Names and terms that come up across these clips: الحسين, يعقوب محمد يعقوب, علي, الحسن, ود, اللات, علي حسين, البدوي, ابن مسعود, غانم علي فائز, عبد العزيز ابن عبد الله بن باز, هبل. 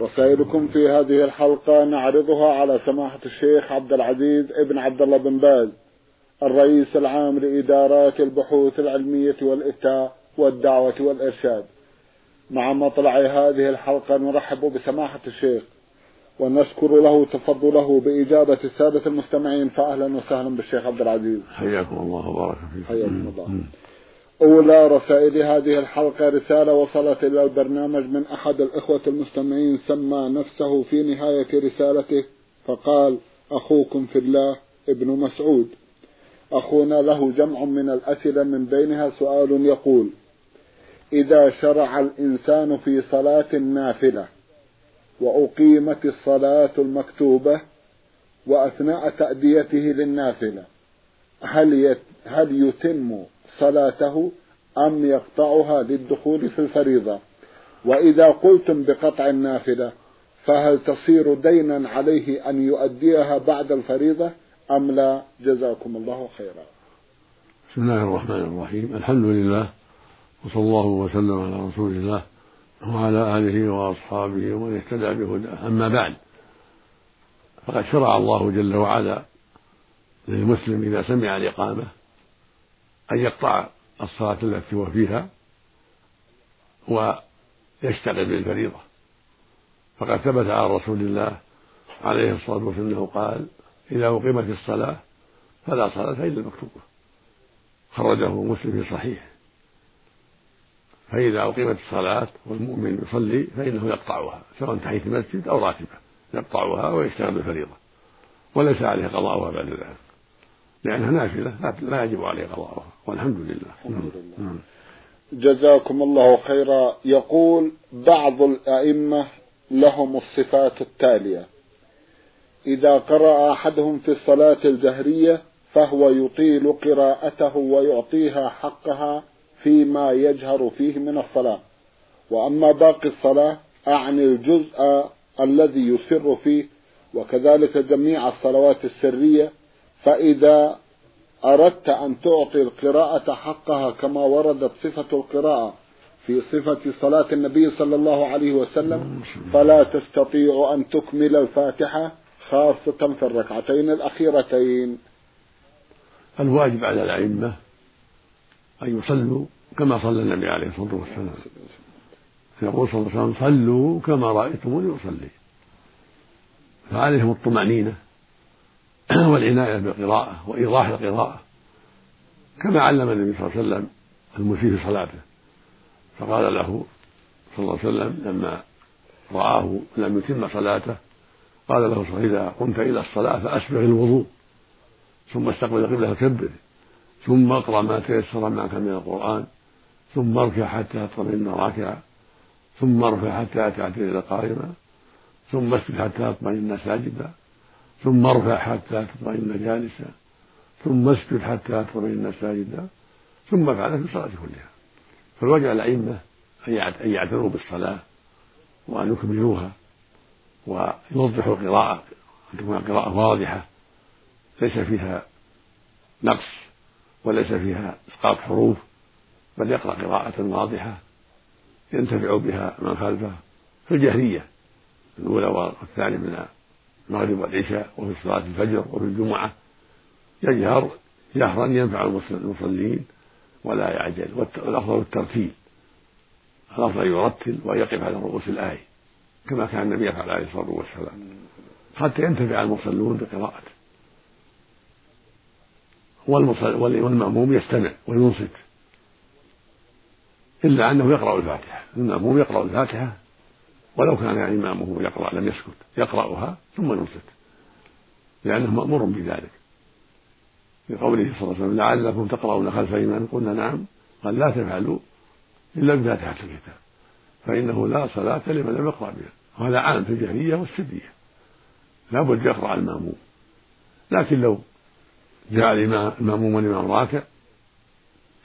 رسائلكم في هذه الحلقة نعرضها على سماحة الشيخ عبد العزيز ابن عبد الله بن باز، الرئيس العام لإدارات البحوث العلمية والإفتاء والدعوة والإرشاد. مع مطلع هذه الحلقة نرحب بسماحة الشيخ ونشكر له تفضله بإجابة السادة المستمعين. فأهلا وسهلا بالشيخ عبد العزيز، حياكم الله وبارك فيكم. حياكم الله. أولى رسائل هذه الحلقة رسالة وصلت إلى البرنامج من أحد الإخوة المستمعين، سمى نفسه في نهاية رسالته فقال: أخوكم في الله ابن مسعود. أخونا له جمع من الأسئلة، من بينها سؤال يقول: إذا شرع الإنسان في صلاة نافلة وأقيمت الصلاة المكتوبة وأثناء تأديته للنافلة، هل يتم صلاته أم يقطعها للدخول في الفريضة؟ وإذا قلتم بقطع النافلة، فهل تصير دينا عليه أن يؤديها بعد الفريضة أم لا؟ جزاكم الله خيرا. بسم الله الرحمن الرحيم، الحمد لله، وصلى الله وسلم على رسول الله وعلى آله وأصحابه ومن اهتدى بهداه. أما بعد، فقد شرع الله جل وعلا للمسلم إذا سمع الإقامة أن يقطع الصلاة التي هو فيها ويشتغل بالفريضة، فقد ثبت عن رسول الله عليه الصلاة والسلام أنه قال: إذا أقيمت الصلاة فلا صلاة إلا المكتوبة، خرجه مسلم في صحيح. فإذا أقيمت الصلاة والمؤمن يصلي فإنه يقطعها، سواء تحية المسجد أو راتبة، يقطعها ويشتغل بالفريضة، وليس عليه قضاءها بعد ذلك، لأنها نافلة لا يجب عليه قضاءها. والحمد لله. الحمد لله. جزاكم الله خيرا. يقول: بعض الأئمة لهم الصفات التالية: إذا قرأ أحدهم في الصلاة الجهرية فهو يطيل قراءته ويعطيها حقها فيما يجهر فيه من الصلاة، وأما باقي الصلاة أعني الجزء الذي يسر فيه، وكذلك جميع الصلوات السرية، فإذا أردت أن تعطي القراءة حقها كما وردت صفة القراءة في صفة صلاة النبي صلى الله عليه وسلم، فلا تستطيع أن تكمل الفاتحة، خاصة في الركعتين الأخيرتين. الواجب على الأئمة أن يصلوا كما صلى النبي عليه الصلاة والسلام، يقول صلى الله عليه وسلم: صلوا كما رأيتموني أصلي. فعليهم الطمأنينة والعناية بالقراءة وإيضاح القراءة، كما علم النبي صلى الله عليه وسلم المسيء في صلاته، فقال له صلى الله عليه وسلم لما رآه لم يتم صلاته، قال له: إذا قمت إلى الصلاة فأسبغ الوضوء، ثم استقبل قبلة فكبر، ثم اقرأ ما تيسر معك من القرآن، ثم اركع حتى تطمئن راكعا، ثم ارفع حتى تعتدل قائما، ثم اسجد حتى تطمئن ساجدا، ثم ارفع حتى تطمئن جالسا، ثم اسجد حتى تطمئن ساجدا، ثم افعل في الصلاة كلها. فالواجب على الأئمة أن يعتنوا بالصلاة وأن يكملوها، ويوضحوا القراءة أن تكون قراءة واضحة ليس فيها نقص وليس فيها إسقاط حروف، بل يقرأ قراءة واضحة ينتفع بها من خلفه. في الجهرية الأولى والثانية من المغرب والعشاء، وفي صلاة الفجر، وفي الجمعة يجهر جهرا ينفع المصلين ولا يعجل، والأفضل الترتيل، الأفضل يرتل ويقف على رؤوس الآية كما كان النبي يفعل عليه الصلاة والسلام، حتى ينتفع المصلون بقراءته، والمأموم يستمع وينصت، إلا أنه يقرأ الفاتحة. المأموم يقرأ الفاتحة ولو كان إمامه يقرأ لم يسكت، يقرأها ثم ينصت، لأنه مأمور بذلك، لقوله صلى الله عليه وسلم: لعلكم تقرؤون خلف إمامكم، قلنا نعم، قال: لا تفعلوا إلا بفاتحة الكتاب، فإنه لا صلاة لمن لم يقرأ بها، وهذا عام في الجهمية والسدية، لا بد يقرأ المأموم. لكن لو جاء المأموم والإمام راكع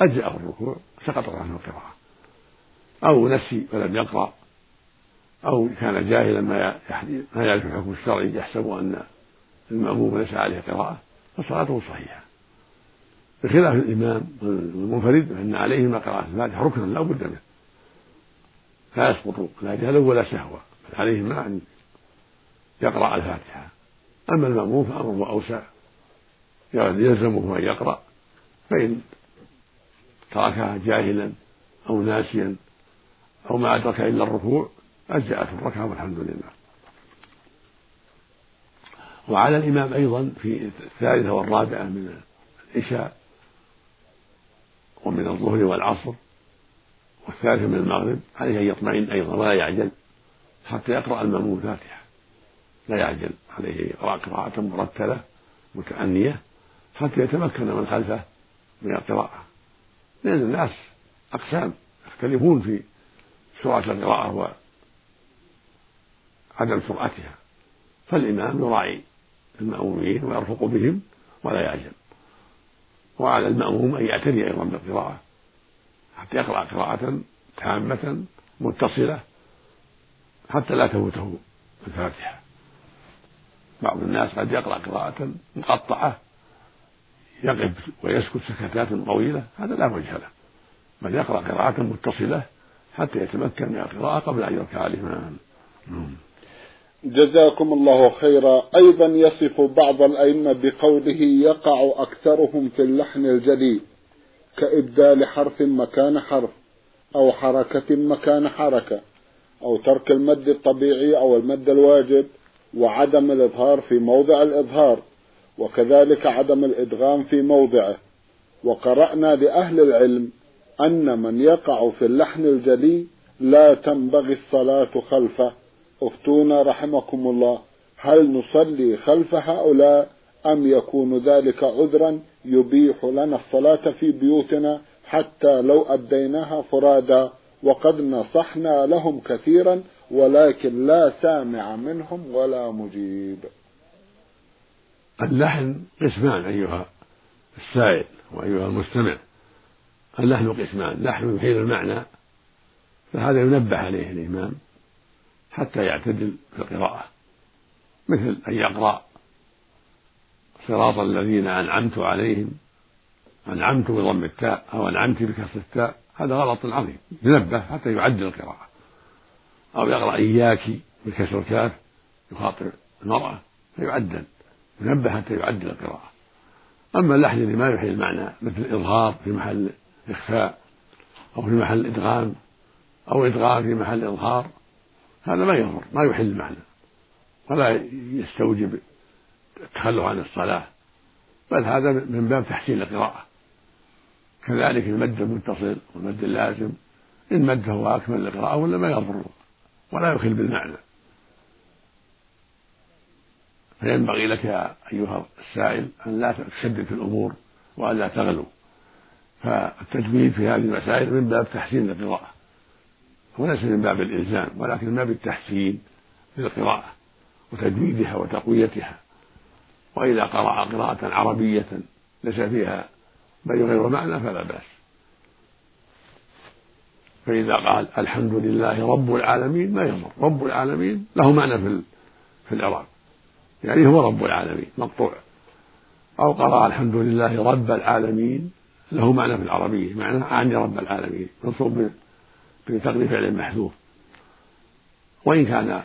أجزأه الركوع سقط عنه القراءة، أو نسي ولم يقرأ، أو كان جاهلا ما يعرف الحكم الشرعي يحسب أن المأموم ليس عليه قراءة فصلاته صحيحة، بخلاف الإمام المنفرد فإن عليهما قراءة الفاتحة ركنا لا بد منه، لا يسقط لا جهلا ولا سهوا، عليهما أن يقرأ الفاتحة. أما المأموم فأمره أوسع، يلزمه أن يقرأ، فإن تركها جاهلا أو ناسيا أو ما أدرك إلا الركوع أجزأت الركعة والحمد لله. وعلى الإمام أيضا في الثالثة والرابعة من العشاء ومن الظهر والعصر والثالثة من المغرب عليه أن يطمئن أيضا ولا يعجل حتى يقرأ المأموم الفاتحة، لا يعجل، عليه يقرأ قراءة مرتلة متأنية حتى يتمكن من خلفه من القراءة، لأن الناس أقسام يختلفون في سرعة القراءة وعدم سرعتها، فالإمام يراعي المأمومين ويرفق بهم ولا يعجل. وعلى المأموم أن يعتني أيضا بالقراءة حتى يقرأ قراءة تامة متصلة حتى لا تفوته الفاتحة. بعض الناس قد يقرأ قراءة مقطعة يقف ويسكت سكتات طويلة، هذا لا وجه له، بل يقرأ قراءة متصلة حتى يتمكن من القراءة قبل أن يركع الإمام. جزاكم الله خيرا. أيضا يصف بعض الأئمة بقوله يقع أكثرهم في اللحن الجديد، كإبدال حرف مكان حرف أو حركة مكان حركة أو ترك المد الطبيعي أو المد الواجب وعدم الإظهار في موضع الإظهار، وكذلك عدم الإدغام في موضعه. وقرأنا لأهل العلم أن من يقع في اللحن الجلي لا تنبغي الصلاة خلفه. افتونا رحمكم الله، هل نصلي خلف هؤلاء أم يكون ذلك عذرا يبيح لنا الصلاة في بيوتنا حتى لو أديناها فرادا وقد نصحنا لهم كثيرا ولكن لا سامع منهم ولا مجيب؟ اللحن قسمان أيها السائل وأيها المستمع، اللحن قسمان، لحن يحيل المعنى فهذا ينبه عليه الإمام حتى يعتدل في القراءة، مثل أن يقرأ صراط الذين أنعمت عليهم، أنعمت بضم التاء أو أنعمت بكسر التاء، هذا غلط عظيم، ينبه حتى يعدل القراءة. أو يقرأ إياك بكسر الكاف يخاطب المرأة فيعدل، ينبه حتى يعدل القراءة. أما اللحن اللي ما يحيل المعنى مثل الإظهار في محل إخفاء أو في محل إدغام أو إدغام في محل إظهار، هذا ما يضر، ما يحل المعنى ولا يستوجب التخلف عن الصلاة، بل هذا من باب تحسين القراءة. كذلك المد المتصل والمد اللازم، إن مد هو أكمل القراءة ولا ما يضر ولا يخل بالمعنى. فينبغي لك يا أيها السائل أن لا تشدد في الأمور وأن لا تغلو، فالتجويد في هذه المسائل من باب تحسين القراءة وليس من باب الإلزام، ولكن من باب التحسين للقراءة وتجويدها وتقويتها. وإذا قرأ قراءة عربية ليس فيها ما يغير معنى فلا بأس، فإذا قال الحمد لله رب العالمين ما يضر، رب العالمين له معنى في العراق، يعني هو رب العالمين مقطوع. أو قرأ الحمد لله رب العالمين له معنى في العربية، معنى أعني رب العالمين منصوب بتقدير فعل محذوف. وإن كان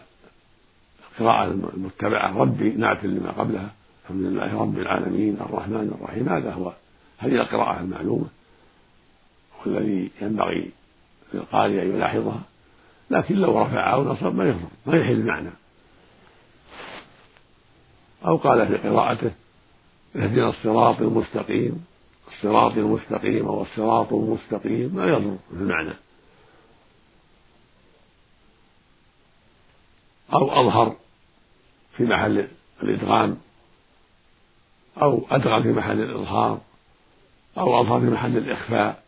القراءة المتبعة ربي نعت لما قبلها الحمد لله رب العالمين الرحمن الرحيم، هذا هو هذه القراءة المعلومة والذي ينبغي للقارئ أن يلاحظها، لكن لو رفعها ونصب ما يضر، ما يحل المعنى. أو قال في قراءته اهدنا الصراط المستقيم، الصراط المستقيم أو الصراط المستقيم، ما يضر في المعنى. أو أظهر في محل الإدغام أو أدغم في محل الإظهار أو أظهر في محل الإخفاء،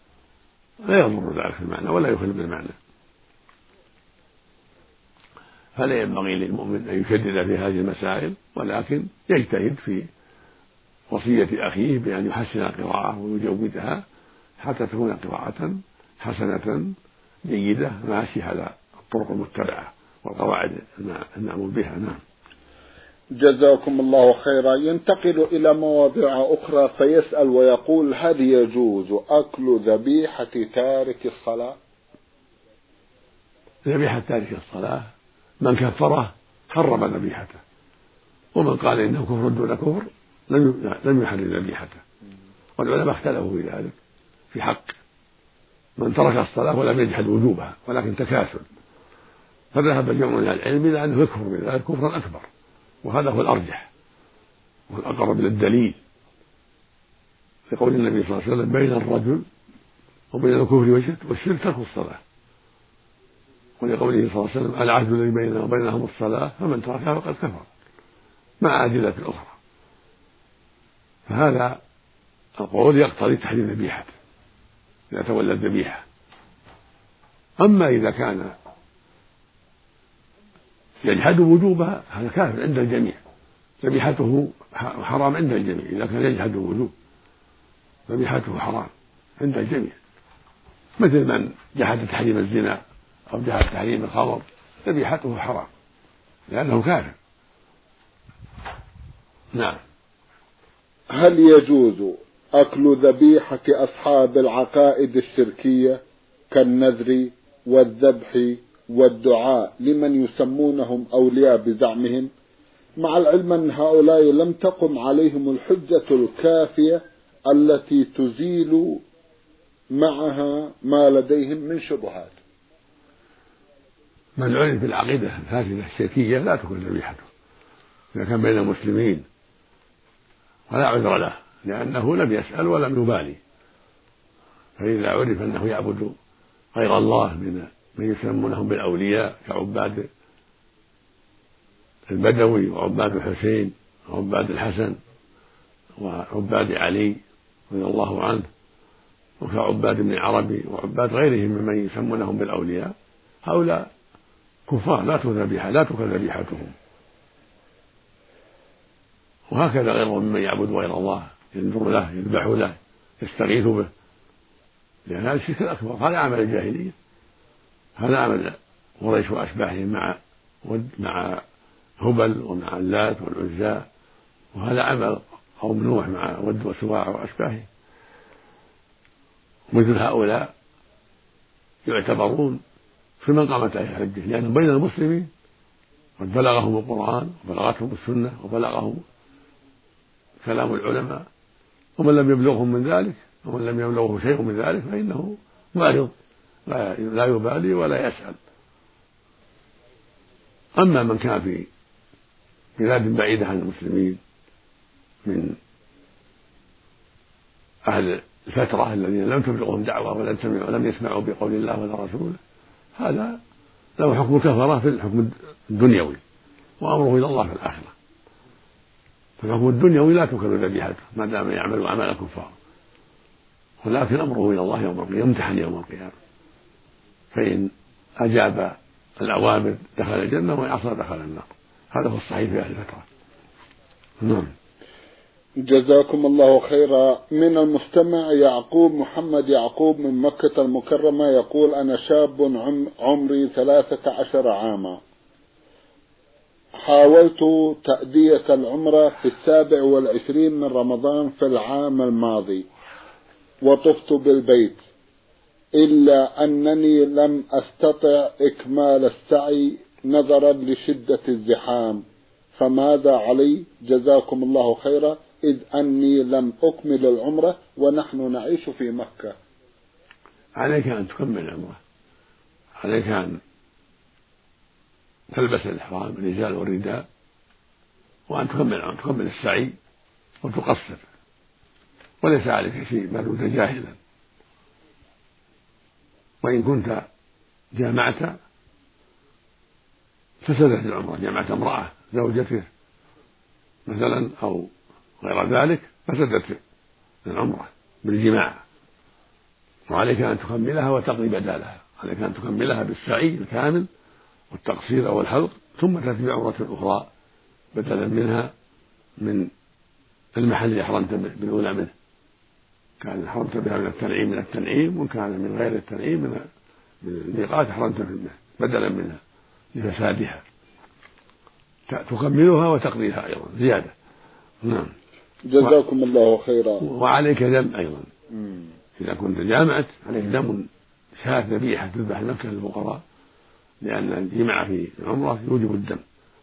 لا يضر ذلك في المعنى ولا يخل بالمعنى. فلا ينبغي للمؤمن أن يشدد في هذه المسائل، ولكن يجتهد في وصية أخيه بأن يحسن قراءته ويجودها حتى تكون قراءة حسنة جيدة ماشية على الطرق المتبعة والقواعد المأمور بها. نعم. جزاكم الله خيرا. ينتقل إلى مواضيع أخرى فيسأل ويقول: هل يجوز أكل ذبيحة تارك الصلاة؟ ذبيحة تارك الصلاة من كفره حرم ذبيحته، ومن قال إنه كفر دون كفر لم يحرم ذبيحته، والعلماء اختلفوا في ذلك في حق من ترك الصلاة ولم يجحد وجوبها ولكن تكاسل، فذهب الجمع إلى العلم إلى أنه يكفر بذلك كفرا أكبر، وهذا هو الأرجح والأقرب للدليل، لقول النبي صلى الله عليه وسلم: بين الرجل وبين الكفر والشرك ترك الصلاة، ولقوله صلى الله عليه وسلم: العهد الذي بيننا وبينهم الصلاة فمن تركها فقد كفر، مع أدلة أخرى. فهذا القول يقتضي تحريم ذبيحته إذا تولى الذبيحة. أما إذا كان يجحد وجوبها هذا كافر عند الجميع، ذبيحته حرام عند الجميع إذا كان يجحد وجوب، ذبيحته حرام عند الجميع، مثل من جحد تحريم الزنا أو جحد تحريم الخمر ذبيحته حرام لأنه كافر. نعم. هل يجوز أكل ذبيحة أصحاب العقائد الشركية كالنذر والذبح والدعاء لمن يسمونهم أولياء بزعمهم، مع العلم أن هؤلاء لم تقم عليهم الحجة الكافية التي تزيل معها ما لديهم من شبهات؟ من علم بالعقيدة هذه الشركية لا تكون ذبيحته إذا كان بين المسلمين، ولا عذر له لأنه لم يسأل ولم يبالي، فإذا عرف أنه يعبد غير الله من يسمونهم بالأولياء كعباد البدوي وعباد الحسين وعباد الحسن وعباد علي رضي الله عنه وكعباد ابن عربي وعباد غيرهم ممن يسمونهم بالأولياء، هؤلاء كفار لا تؤكل ذبيحتهم، وهكذا غيرهم ممن يعبد غير الله ينذر له يذبح له يستغيث به، لأن هذا الشرك الأكبر، هذا عمل الجاهلية، هذا عمل قريش وأشباههم مع ود مع هبل ومع اللات والعزى، وهذا عمل قوم نوح مع ود وسواع وأشباههم، مثل هؤلاء يعتبرون في من قامت عليه الحجة، لأنهم بين المسلمين قد بلغهم القرآن وبلغتهم السنة وبلغهم كلام العلماء، ومن لم يبلغهم من ذلك ومن لم يبلغه شيء من ذلك فإنه معرض لا يبالي ولا يسأل. أما من كان في بلاد بعيدة عن المسلمين من أهل الفترة الذين لم تبلغهم دعوة ولم يسمعوا بقول الله ولا رسوله، هذا له حكم الكفرة في الحكم الدنيوي، وأمره إلى الله في الآخرة. فالحكم الدنيوي لا تؤكل ذبيحته ما دام يعمل عمل الكفار، ولكن أمره إلى الله يوم القيامة، يمتحن يوم القيامة، فإن أجاب الأوامر دخل الجنة وإن عصى دخل النار، هذا هو الصحيح في أهل الفترة. نعم. جزاكم الله خيرا. من المستمع يعقوب محمد يعقوب من مكة المكرمة يقول: أنا شاب عمري 13 عاما، حاولت تأدية العمرة في 27 من رمضان في العام الماضي، وطفت بالبيت إلا أنني لم أستطع إكمال السعي نظرا لشدة الزحام، فماذا علي؟ جزاكم الله خيرا، إذ أني لم أكمل العمرة ونحن نعيش في مكة. عليك أن تكمل العمرة، عليك أن تلبس الإحرام الإزار والرداء وأن تكمل السعي وتقصر، وليس عليك شيء بل كنت جاهلا، وإن كنت جامعت فسدت العمرة، جامعت امرأة زوجته مثلا أو غير ذلك فسدت العمرة بالجماع، وعليك أن تكملها وتقضي بدالها، عليك أن تكملها بالسعي الكامل والتقصير والحلق ثم أتت بعمرة أخرى بدلا منها من المحل اللي حرمت بالأولى منه، كان حرمت بها من التنعيم وكان من غير التنعيم من الميقات حرمت منه بدلا منها لفسادها، تكملها وتقضيها أيضا زيادة. نعم، جزاكم الله خيرا. وعليك دم أيضا، إذا كنت جامعت عليك دم شاة ذبيحة تذبح لمكة للفقراء، لأن الجماعة في العمرة يوجب الدم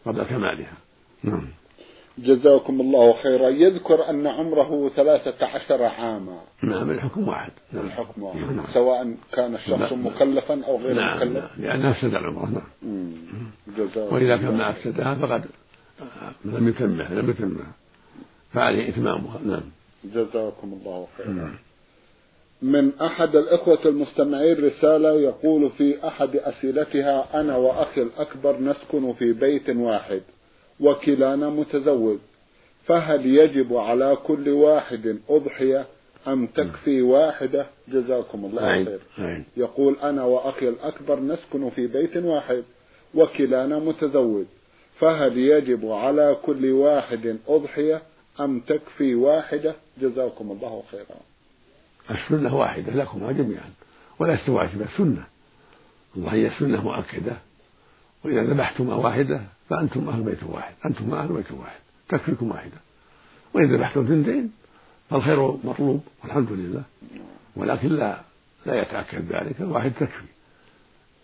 قبل كمالها. نعم، جزاكم الله خيرا. يذكر أن عمره 13 عاما. نعم، الحكم واحد. نعم، الحكم واحد. نعم، سواء كان الشخص مكلفا أو غير مكلف. نعم، لأنه أفسد العمرة. نعم، وإذا كان ما أفسدها فقد لم يتمها فعليه إتمامها. نعم، جزاكم الله خيرا. نعم. من أحد الإخوة المستمعين رسالة يقول في أحد أسئلتها: أنا وأخي الأكبر نسكن في بيت واحد وكلانا متزوج، فهل يجب على كل واحد أضحية أم تكفي واحدة؟ جزاكم الله خير. يقول: أنا وأخي الأكبر نسكن في بيت واحد وكلانا متزوج، فهل يجب على كل واحد أضحية أم تكفي واحدة؟ جزاكم الله خيرا. السنة واحدة لكم جميعا ولست واجبة، سنة. وهي سنة مؤكدة، وإذا ذبحتما واحدة فأنتم أهل بيت واحد، تكفيكم واحدة. وإذا ذبحتم اثنتين فالخير مطلوب والحمد لله، ولكن لا يتأكد ذلك، الواحد تكفي.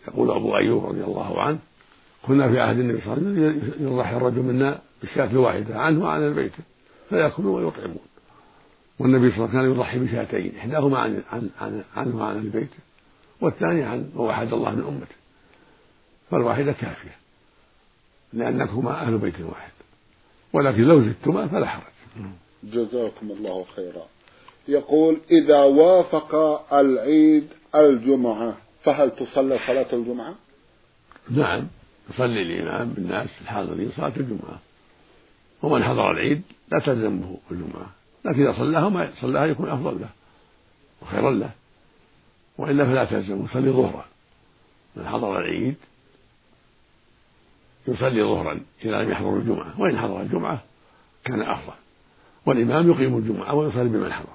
يقول أبو أيوب رضي الله عنه: كنا في عهد النبي صلى الله عليه وسلم يضحي الرجل منا بالشاة الواحدة عنه وعن البيت فيأكلوا ويطعمون، والنبي صلى الله عليه وسلم يضحي بشاتين، إحداهما عنه وعن البيت والثاني عن ووحد الله من أمته، فالواحدة كافية لأنكما أهل بيت واحد، ولكن لو زدتما فلا حرج. جزاكم الله خيرا. يقول: إذا وافق العيد الجمعة فهل تصلي صلاة الجمعة؟ نعم، يصلي الإمام بالناس الحاضرين صلاة الجمعة، ومن حضر العيد لا تلزمه الجمعة، لكن إذا صلاها ما صلاها يكون أفضل له وخيرا له، وإلا فلا تلزمه، يصلي ظهرا. من حضر العيد يصلي ظهرا إذا لم يحضر الجمعة، وإن حضر الجمعة كان أفضل، والإمام يقيم الجمعة ويصلي بمن حضر.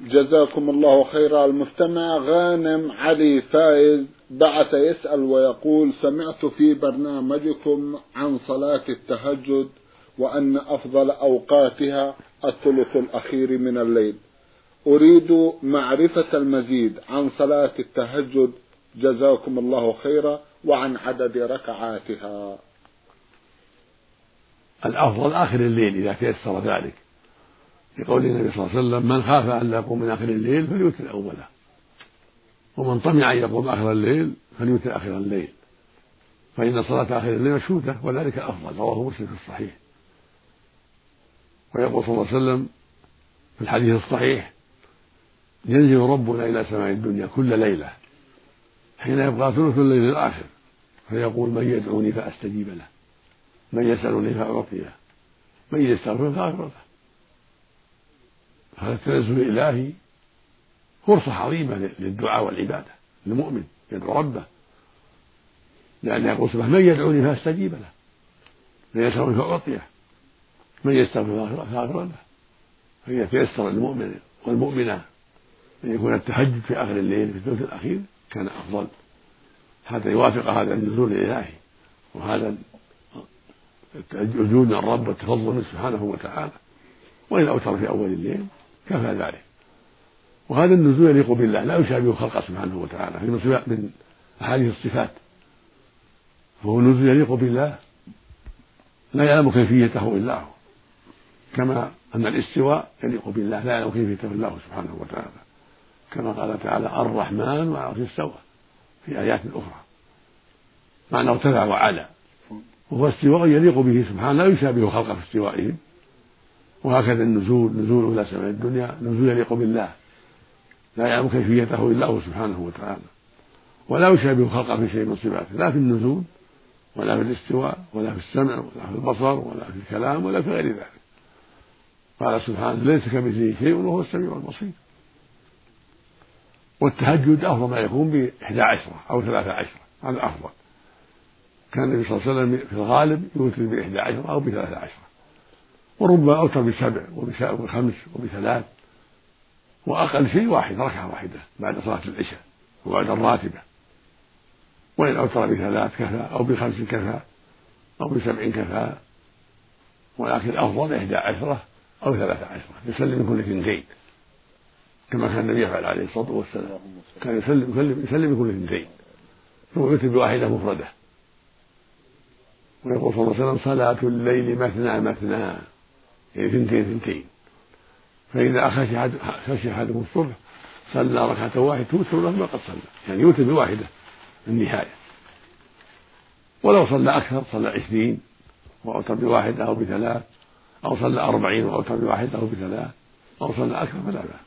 جزاكم الله خيرا. المستمع غانم علي فائز بعث يسأل ويقول: سمعت في برنامجكم عن صلاة التهجد وأن أفضل أوقاتها الثلث الأخير من الليل، أريد معرفة المزيد عن صلاة التهجد جزاكم الله خيرا وعن عدد ركعاتها. الأفضل آخر الليل إذا تيسر ذلك، لقول النبي صلى الله عليه وسلم: من خاف أن لا يقوم من آخر الليل فليوتر أوله، ومن طمع أن يقوم آخر الليل فليوتر آخر الليل، فإن صلاة آخر الليل مشهودة وذلك أفضل، رواه مسلم في الصحيح. ويقول صلى الله عليه وسلم في الحديث الصحيح: ينزل ربنا إلى سماء الدنيا كل ليلة حين يبقى ثلث الليل الآخر فيقول: من يدعوني فأستجيب له، من يسألني فأعطي له، من يستغفر فأغفر له. هذا التنزل الإلهي فرصة عظيمة للدعاء والعبادة، المؤمن يدعو ربه، لأن يقول سبحانه: من يدعوني فأستجيب له، من يسألني فأعطيه، من يستغفر فأغفر له. فإذا تيسر المؤمن والمؤمنة أن يكون التهجد في آخر الليل في الثلث الأخير كان أفضل، حتى يوافق هذا النزول الإلهي وهذا الجود من الرب والتفضل منه سبحانه وتعالى، وإن أوتر في أول الليل كفى ذلك. وهذا النزول يليق بالله لا يشابه خلقه سبحانه وتعالى من أحاديث الصفات، فهو نزول يليق بالله لا يعلم كيفيته إلا هو، كما أن الاستواء يليق بالله لا يعلم كيفيته إلا هو سبحانه وتعالى، كما قال تعالى: الرحمن وعلى العرش استوى في آيات أخرى، معنى ارتفع وعلى، وهو استواء يليق به سبحانه لا يشابه خلقه في استوائهم. وهكذا النزول، نزول إلى سماء الدنيا نزول يليق بالله لا يعلم كيفيته إلا هو سبحانه وتعالى، ولا يشابه خلقه في شيء من صفاته، لا في النزول ولا في الاستواء ولا في السمع ولا في البصر ولا في الكلام ولا في غير ذلك. قال سبحانه: ليس كمثله شيء وهو السميع البصير. والتهجد أفضل ما يكون ب11 أو 13، هذا أفضل، كان النبي صلى الله عليه وسلم في الغالب يوتر بإحدى عشرة أو بثلاثة عشرة، وربما أوتر بسبع وبخمس وبثلاث، وأقل شيء واحد ركعة واحدة بعد صلاة العشاء وبعد الراتبة، وإن أوتر بثلاث كفى أو بخمس كفى أو بسبع كفى، ولكن الأفضل إحدى عشرة أو ثلاثة عشرة، يسلم كل اثنتين كما كان النبي يفعل عليه الصلاة والسلام، كان يسلم كل اثنتين ثم يوتر بواحدة مفردة، ويقول صلى الله عليه وسلم صلاة الليل مثنى مثنى، يعني ثنتين ثنتين، فإذا خشي أحدهم الصبح صلى ركعة واحدة توتر له ما قد صلى، يعني يوتر بواحدة النهاية، ولو صلى أكثر صلى 20 وأوتر بواحدة أو بثلاث، أو صلى 40 وأوتر بواحدة أو بثلاث، أو صلى أكثر فلا بأس،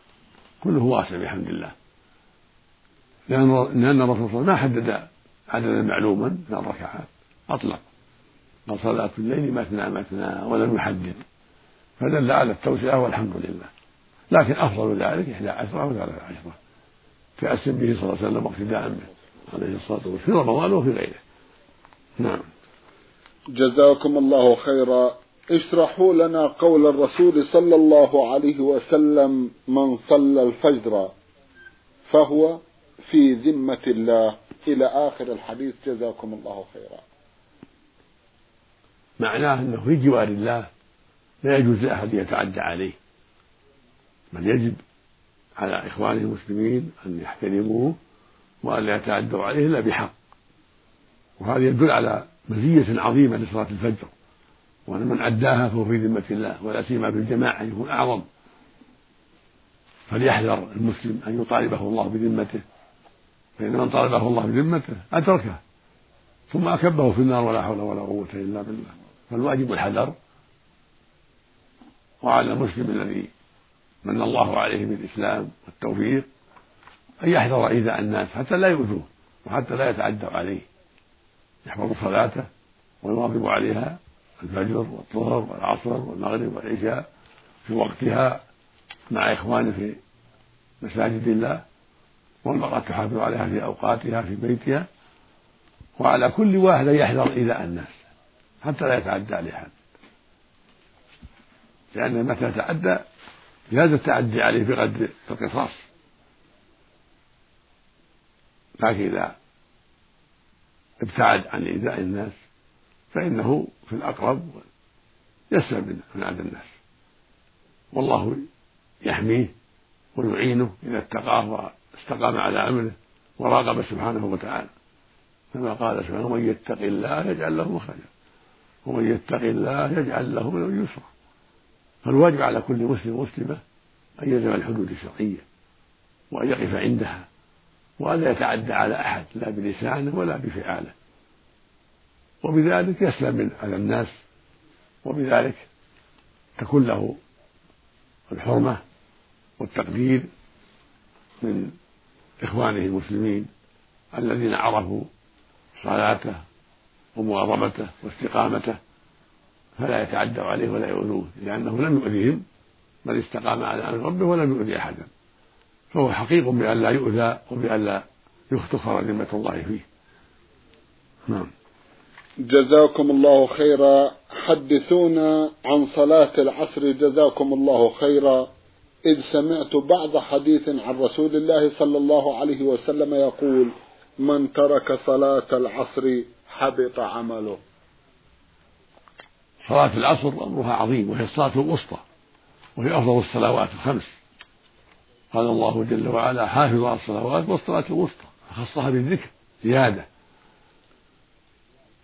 كله واسع بحمد الله، لأن الرسول صلى الله عليه وسلم ما حدد عددا معلوما من الركعات، أطلق صلاة الليل مثنى مثنى ولم يحدد، فدل على التوسعة والحمد لله، لكن أفضل ذلك 11 أو 13 تأسم به صلى الله عليه وسلم واقتداء به عليه الصلاة والسلام في رمضان وفي غيره. نعم. جزاكم الله خيرا. اشرحوا لنا قول الرسول صلى الله عليه وسلم من صلى الفجر فهو في ذمة الله إلى آخر الحديث، جزاكم الله خيرا. معناه أنه في جوار الله لا يجوز لأحد يتعدى عليه، بل يجب على إخوانه المسلمين أن يحترموه وأن لا يتعدوا عليه إلا بحق، وهذا يدل على مزية عظيمة لصلاة الفجر، وأن من أداها فهو في ذمة الله، ولا سيما في الجماعة يكون أعظم، فليحذر المسلم أن يطالبه الله بذمته، فإن من طالبه الله بذمته أتركه ثم أكبه في النار ولا حول ولا قوة إلا بالله، فالواجب الحذر. وعلى المسلم الذي من الله عليه بالإسلام والتوفيق أن يحذر إيذاء الناس حتى لا يؤذوه وحتى لا يتعدوا عليه، يحفظ صلاته ويواظب عليها الفجر والظهر والعصر والمغرب والعشاء في وقتها مع إخوانه في مساجد الله، والمرأة تحافظ عليها في أوقاتها في بيتها، وعلى كل واحد يحذر إيذاء الناس حتى لا يتعدى عليه أحد، لأن متى تعدى جاز التعدي عليه بقدر القصاص، لكن إذا ابتعد عن إيذاء الناس فإنه في الأقرب يسلم من عدو الناس، والله يحميه ويعينه إذا اتقاه واستقام على أمره وراقب سبحانه وتعالى، كما قال سبحانه: ومن يتق الله يجعل له مخرجا ومن يتق الله يجعل له من يسرا. فالواجب على كل مسلم ومسلمة أن يلزم الحدود الشرعية وأن يقف عندها، وألا يتعدى على أحد لا بلسانه ولا بفعاله، وبذلك يسلم من على الناس، وبذلك تكون له الحرمة والتقدير من إخوانه المسلمين الذين عرفوا صلاته ومواظبته واستقامته، فلا يتعدوا عليه ولا يؤذوه، لأنه لم يؤذيهم بل استقام على أمر ربه ولم يؤذي أحدا، فهو حقيق بأن لا يؤذى وبأن لا يختفر ذمة الله فيه. نعم. جزاكم الله خيرا. حدثونا عن صلاة العصر، جزاكم الله خيرا، إذ سمعت بعض حديث عن رسول الله صلى الله عليه وسلم يقول: من ترك صلاة العصر حبط عمله. صلاة العصر أمرها عظيم، وهي الصلاة الوسطى، وهي أفضل الصلوات الخمس، قال الله جل وعلا: حافظوا على الصلوات والصلاة الوسطى، خصها بالذكر زيادة،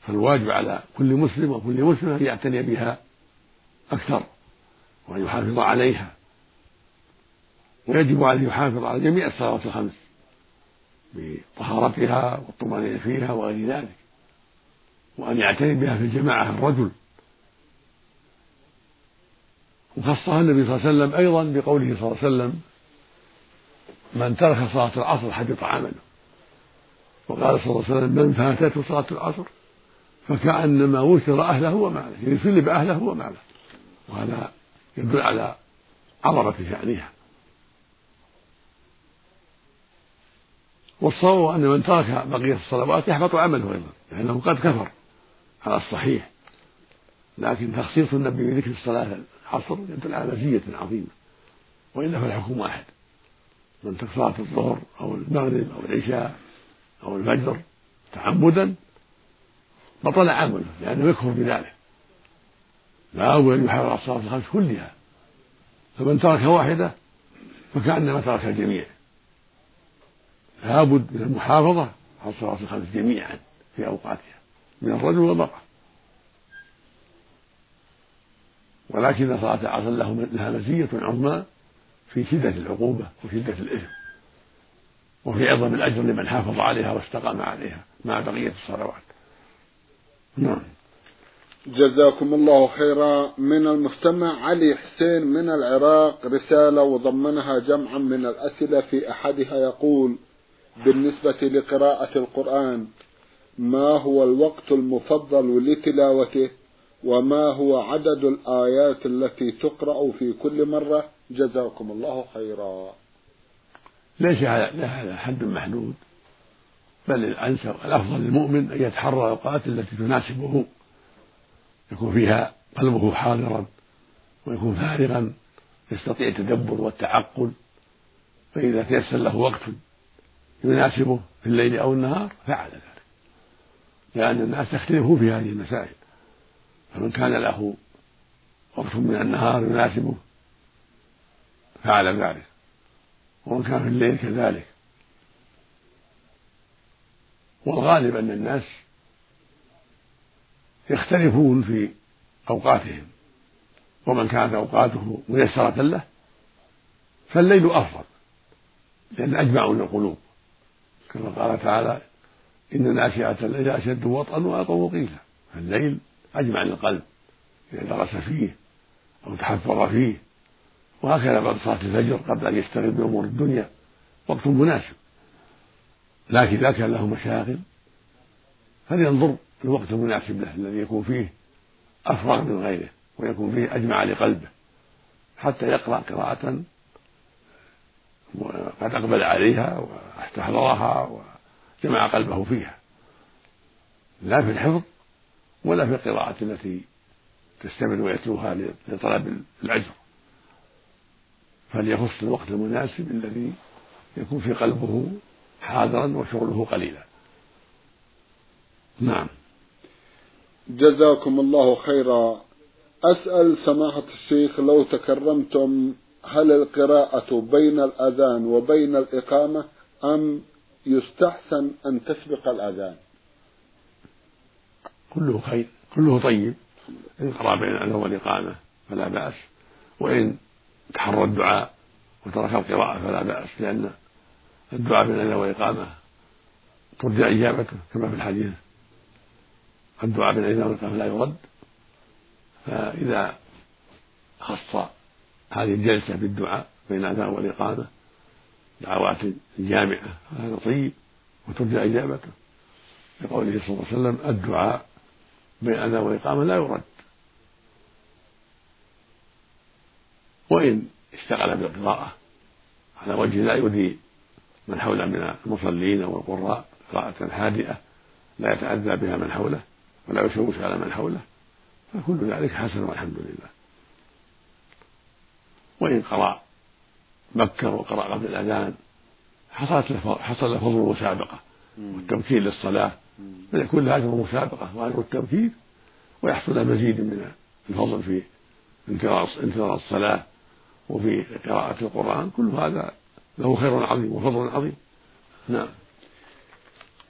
فالواجب على كل مسلم وكل مسلمة أن يعتني بها أكثر وأن يحافظ عليها، ويجب عليه يحافظ على جميع الصلوات الخمس بطهارتها والطمأنينة فيها وغير ذلك، وأن يعتني بها في الجماعة الرجل، وخصها النبي صلى الله عليه وسلم أيضا بقوله صلى الله عليه وسلم: من ترك صلاة العصر حبط عمله، وقال صلى الله عليه وسلم: من فاتته صلاة العصر فكأنما وتر أهله وماله، يعني سلب أهله وماله، وهذا يدل على عظمة شأنها. والصواب أن من ترك بقية الصلوات يحبط عمله أيضا، لأنه قد كفر على الصحيح، لكن تخصيص النبي بذكر الصلاة العصر يدل على مزية عظيمة، وإلا فالحكم واحد، من تقصر الظهر أو المغرب أو العشاء أو الفجر تعمدا بطل عمله لأنه يكفر بذلك، لا أول يحاول على الصلاة الخمس كلها، فمن ترك واحدة فكأنما ترك الجميع، لابد من المحافظة على الصلاة الخمس جميعا في أوقاتها من الرجل والمرأة، ولكن صلاة العصر لها مزية عظمى في شدة العقوبة وشدة الإثم وفي عظم الأجر لمن حافظ عليها واستقام عليها مع بقية الصلوات. نعم. جزاكم الله خيرا. من المستمع علي حسين من العراق رسالة وضمنها جمعا من الأسئلة، في أحدها يقول: بالنسبة لقراءة القرآن ما هو الوقت المفضل لتلاوته؟ وما هو عدد الآيات التي تقرأ في كل مرة؟ جزاكم الله خيرا. ليس على حد محدود، بل الأفضل للمؤمن أن يتحرى الأوقات التي تناسبه، يكون فيها قلبه حاضرا ويكون فارغا يستطيع التدبر والتعقل، فإذا تيسر له وقت يناسبه في الليل أو النهار فعل ذلك، لأن الناس تختلفوا في هذه المسائل، فمن كان له وقت من النهار يناسبه فعل ذلك، ومن كان في الليل كذلك، والغالب أن الناس يختلفون في أوقاتهم، ومن كانت أوقاته ميسرة له فالليل أفضل لأن أجمع القلوب، كما قال تعالى: إن ناشئة الليل أشد وطئا وأقوم قيلا، فالليل أجمع القلب إذا درس فيه أو تحفظ فيه، وهكذا بعد صلاة الفجر قبل أن يشتغل بأمور الدنيا وقت مناسب، لكن إذا كان له مشاغل فلينظر الوقت المناسب له الذي يكون فيه أفرغ من غيره ويكون فيه أجمع لقلبه، حتى يقرأ قراءة وقد أقبل عليها واستحضرها وجمع قلبه فيها، لا في الحفظ ولا في القراءة التي تستمر ويتلوها لطلب الأجر، فليخص الوقت المناسب الذي يكون في قلبه حاضرا وشغله قليلا. نعم. جزاكم الله خيرا. أسأل سماحة الشيخ لو تكرمتم، هل القراءة بين الأذان وبين الإقامة أم يستحسن أن تسبق الأذان؟ كله خير، كله طيب، إن قرأ بين الأذان والإقامة فلا بأس، وإن تحرى الدعاء وترك القراءة فلا بأس، لأن الدعاء بين الأذان والإقامة ترجع إجابته كما في الحديث: الدعاء بين الأذان والإقامة لا يرد. فإذا خص هذه الجلسة بالدعاء بين الأذان والإقامة دعوات جامعة هذا طيب وترجع إجابته، لقوله صلى الله عليه وسلم: الدعاء بين الأذان والإقامة لا يرد. وإن اشتغل بالقراءة على وجه لا يؤذي من حوله من المصلين والقراء، قراءة هادئة لا يتأذى بها من حوله ولا يشوش على من حوله، فكل ذلك حسن والحمد لله. وإن قرأ مكر وقرأ قبل الأذان حصل له فضل المسابقة والتمكين للصلاة، فليكون له أجر المسابقة وأجر التمكين، ويحصل له مزيد من الفضل في انتظار الصلاة وفي قراءة القرآن، كل هذا له خير عظيم وفضل عظيم. نعم.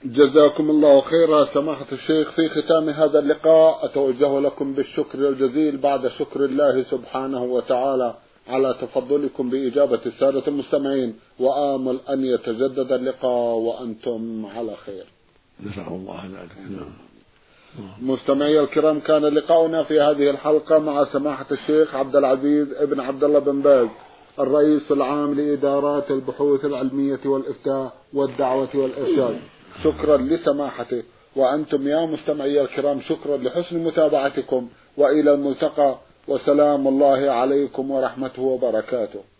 جزاكم الله خيرا سماحة الشيخ. في ختام هذا اللقاء أتوجه لكم بالشكر الجزيل بعد شكر الله سبحانه وتعالى على تفضلكم بإجابة السادة المستمعين، وآمل أن يتجدد اللقاء وأنتم على خير. نسأل الله العافية. مستمعي الكرام، كان لقاؤنا في هذه الحلقة مع سماحة الشيخ عبد العزيز ابن عبد الله بن باز، الرئيس العام لإدارات البحوث العلمية والإفتاء والدعوة والإرشاد. شكرا لسماحته، وأنتم يا مستمعي الكرام شكرا لحسن متابعتكم، وإلى الملتقى، وسلام الله عليكم ورحمته وبركاته.